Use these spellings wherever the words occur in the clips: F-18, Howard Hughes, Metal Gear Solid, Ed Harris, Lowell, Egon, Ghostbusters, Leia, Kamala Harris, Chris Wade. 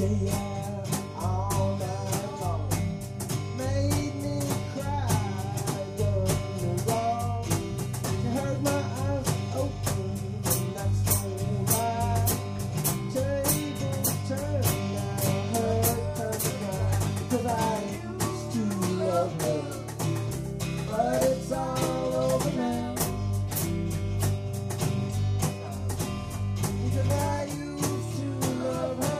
Stay out all night long. Made me cry, done me wrong. You hurt my eyes open, and that's so why. Table turn, now hurt her sky. Because I used to love her, but it's all over now. Because I used to love her.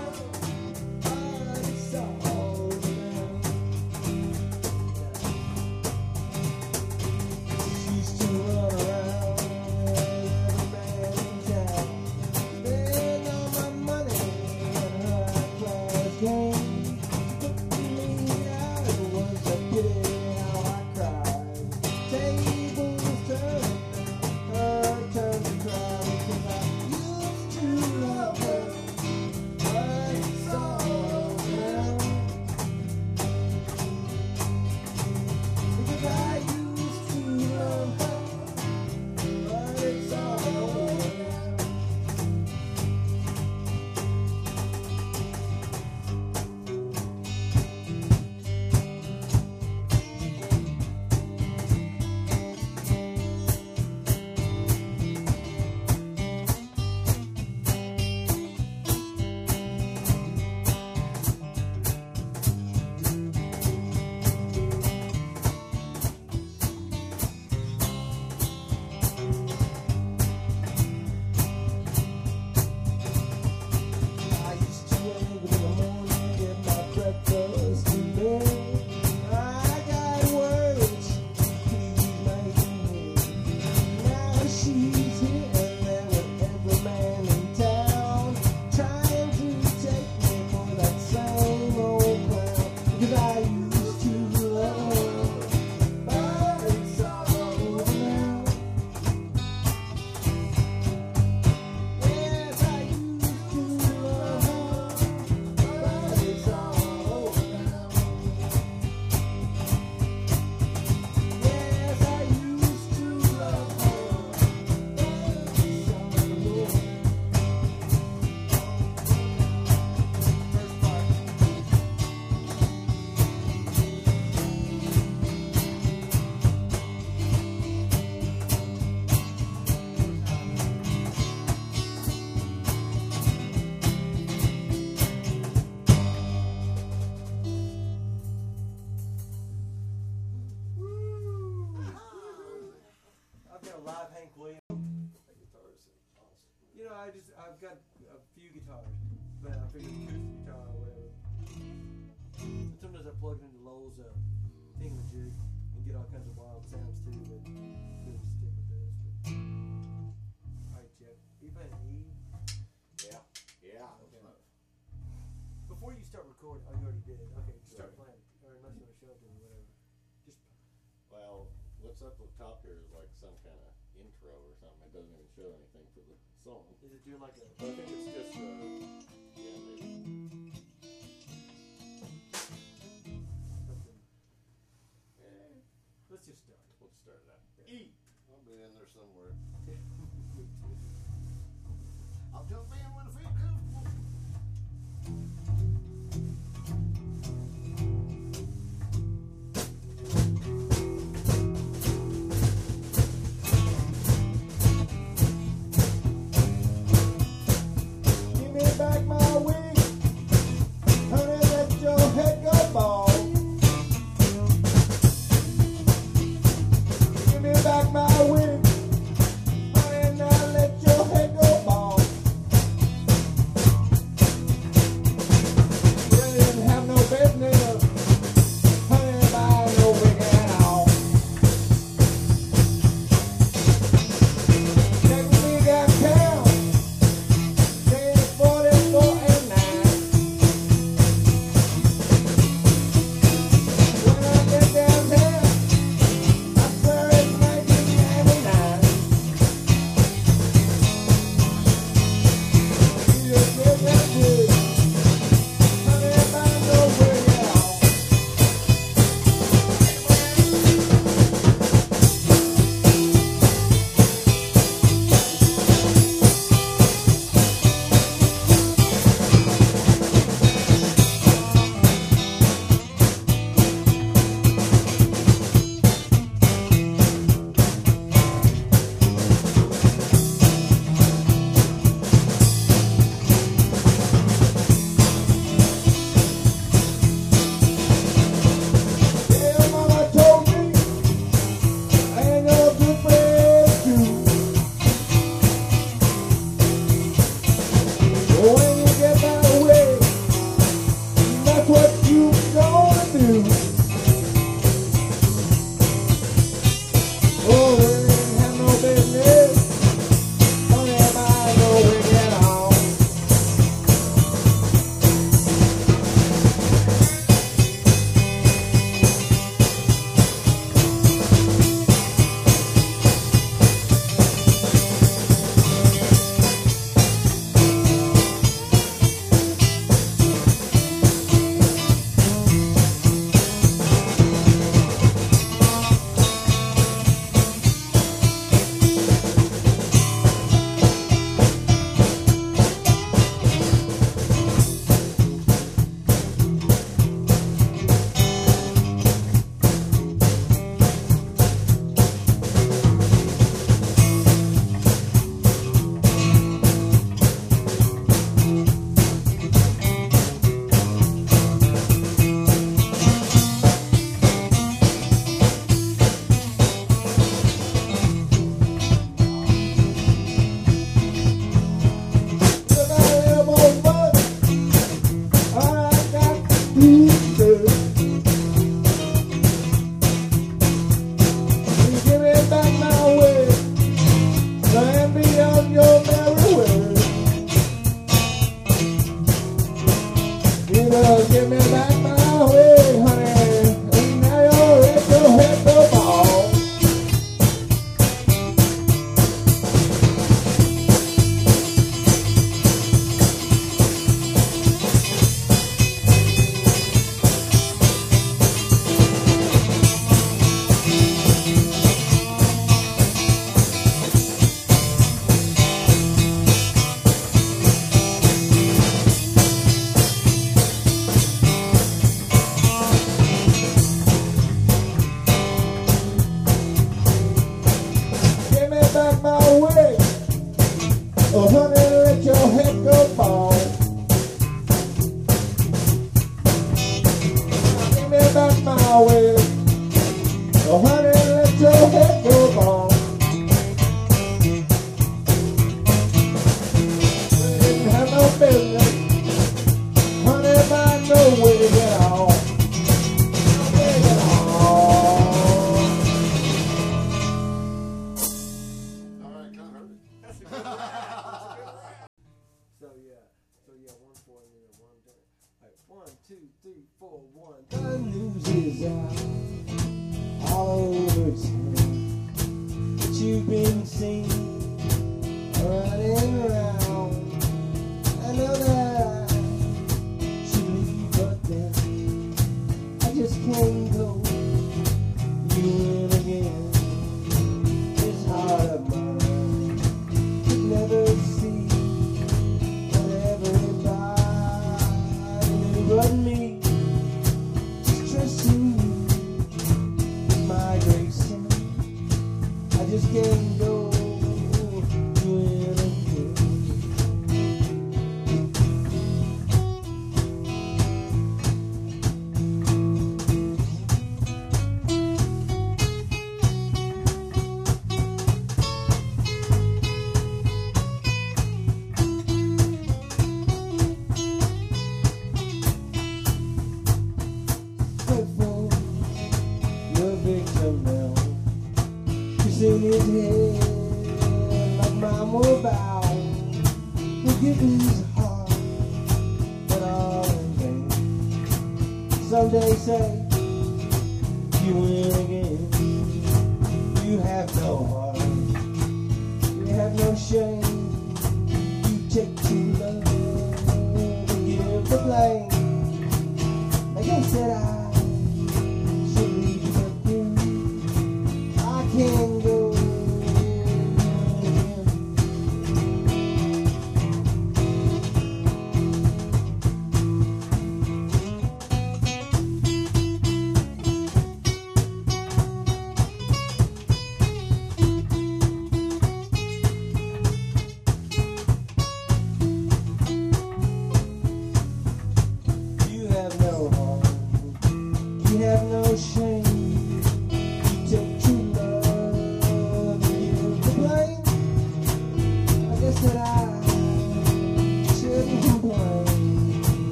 You know, I've got a few guitars, but I figured acoustic guitar or whatever. Sometimes I plug it into Lowell's finger jig and get all kinds of wild sounds too, but I'm gonna stick with this. But... Alright, Jeff, are you playing E? Yeah. Yeah. Okay. Before you start recording, oh, you already did. Okay, start playing. Or unless you want to show it or whatever. Just... Well, what's up with top here is like some kind of intro or something. It doesn't even show anything for the song. Is it doing like a... I think it's just yeah, maybe. Yeah. Let's just start. We'll start it out. Yeah. E! I'll be in there somewhere. I'll jump in when I feel comfortable. Back my wig, honey, now let your head go bald.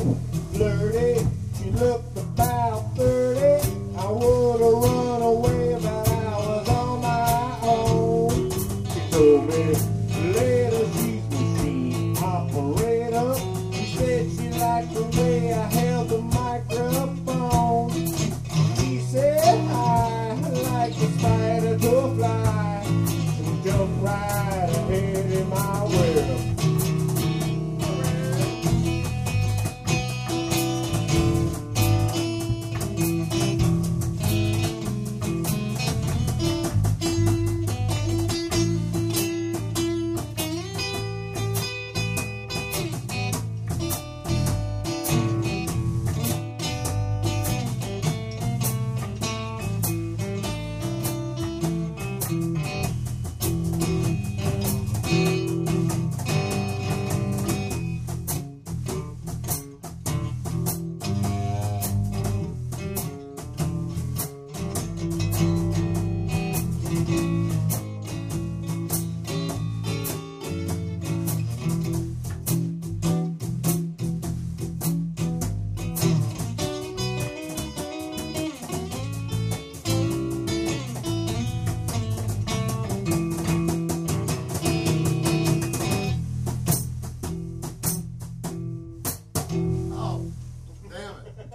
pretty, flirty, she looked about 30. I would've run away, but I was on my own. She told me later she's machine operator. She said she liked the way I held the microphone. She said I like a spider to a fly, and jump right ahead in my world.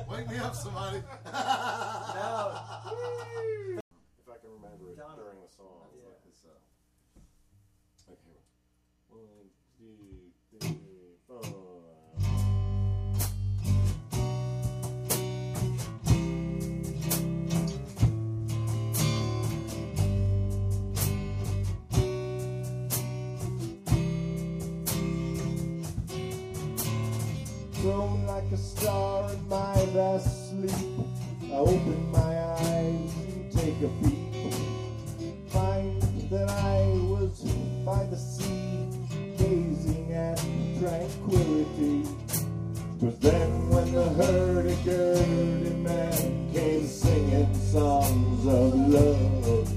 Wake me up, somebody. No. Woo. If I can remember it during the song. Yeah. Like this, okay. 1, 2, 3, 4. Grown like a star in my last sleep, I open my eyes and take a peek, find that I was by the sea, gazing at tranquility. 'Twas then when the hurdy-gurdy man came singing songs of love.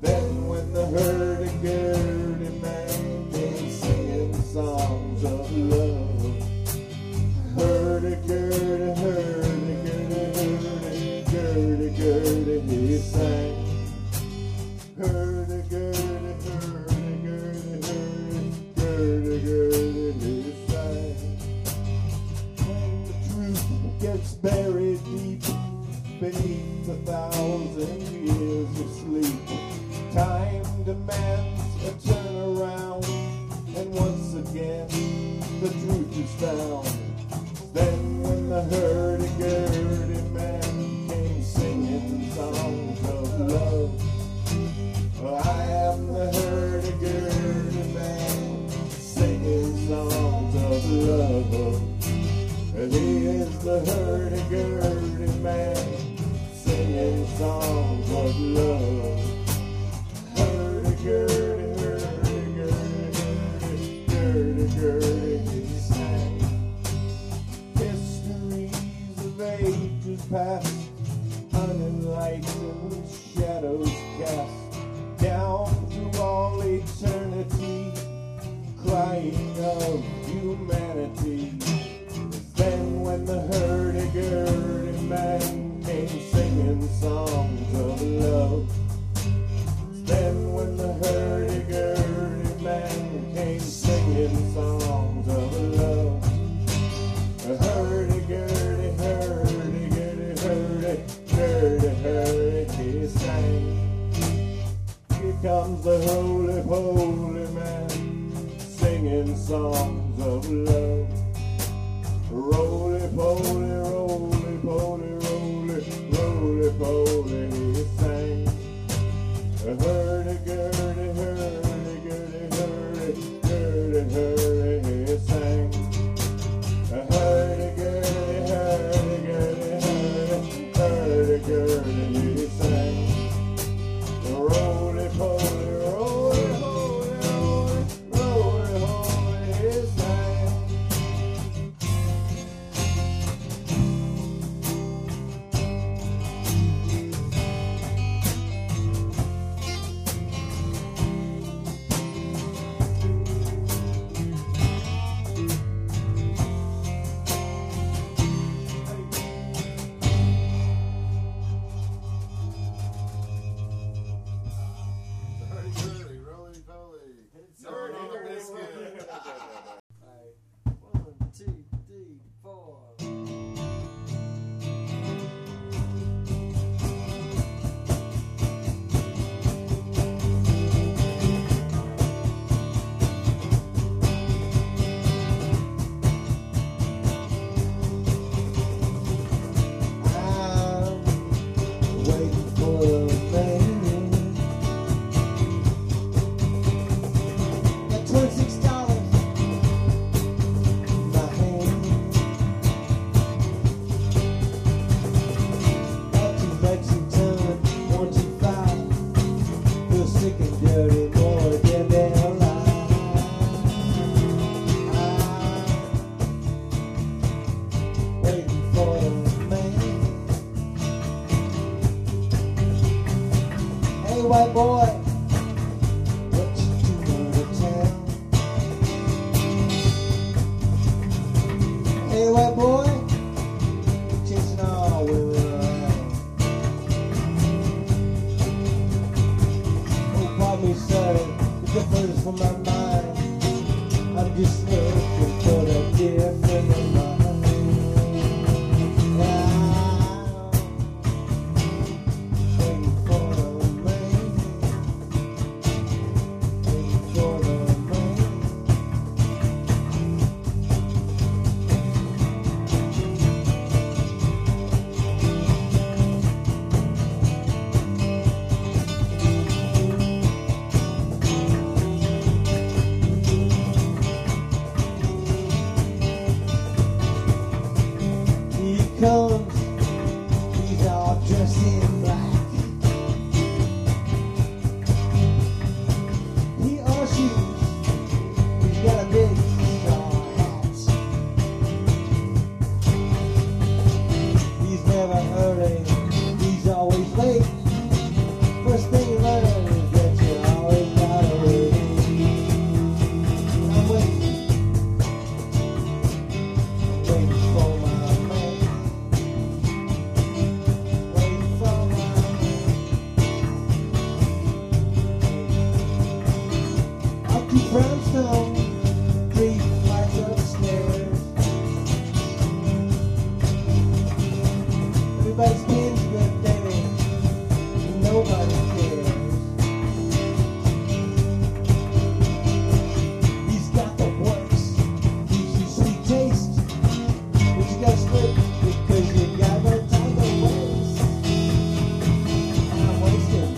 Then when the hurdy-gurdy man came singing songs of love. Hurdy-gurdy, hurdy-gurdy, hurdy-gurdy, he sang. Hurdy-gurdy, hurdy-gurdy, hurdy-gurdy, he sang. When the truth gets buried deep beneath a 1,000 years of sleep, time demands a turnaround, and once again the truth is found. Then when the hurdy-gurdy man came singing songs of love, well, I am the hurdy-gurdy man singing songs of love. And he is the hurdy-gurdy man singing songs of love. Hurdy-gurdy, hurdy-gurdy, hurdy-gurdy, he sang. Ages past, unenlightened shadows cast down through all eternity, crying of humanity. Then when the hurdy-gurdy man came singing songs of love, then when the hurdy-gurdy man came singing songs of love, a hurdy-gurdy. Hurdy-gurdy, he sang. Here comes the holy, holy man, singing songs of love. Roly-poly, roly-poly, roly, roly-poly, he sang. Hurdy-gurdy, hurdy-gurdy, hurdy-gurdy, hurdy, he sang. Hurdy-gurdy, hurdy-gurdy, hurdy-gurdy, he sang. Roly-poly, roly-poly, roly, roly-poly, he sang. my boy, what you do to town? Hey, white boy, just now we were around. Oh, Bobby, sorry, the difference from my mind. I'm just looking for a dear friend of mine. He's all dressed in black. He all shoes. He's got a big straw hat. He's never hurry. He's always late. First thing you learn is that you always gotta wait. I'm waiting. I'm waiting for my. Brownstone, 3 flights upstairs. Everybody's pins with Danny, nobody cares. He's got the works, gives you sweet taste. But you gotta slip because you got no time to waste. And I'm wasting.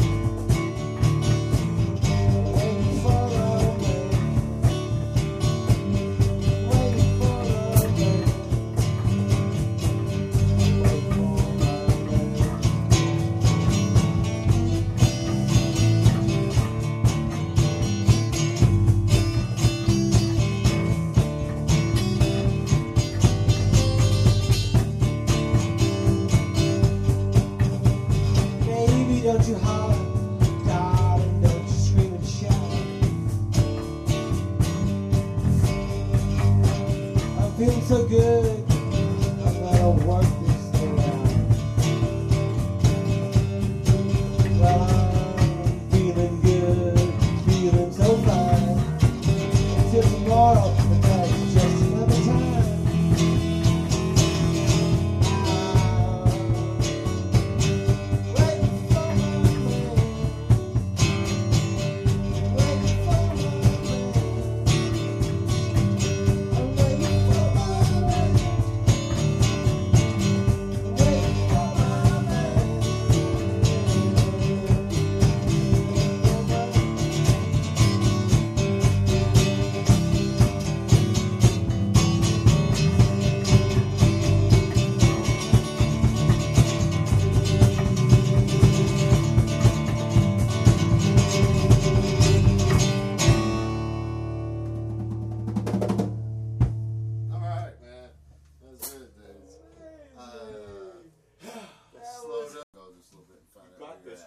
Don't you holler, darling, don't you scream and shout. I'm feeling so good, I'm gonna work this thing out. Well, I'm feeling good, feeling so fine. Until tomorrow, because it's just another time.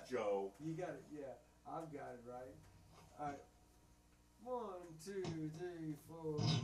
Joe. You got it, yeah. I've got it right. All right. 1, 2, 3, 4.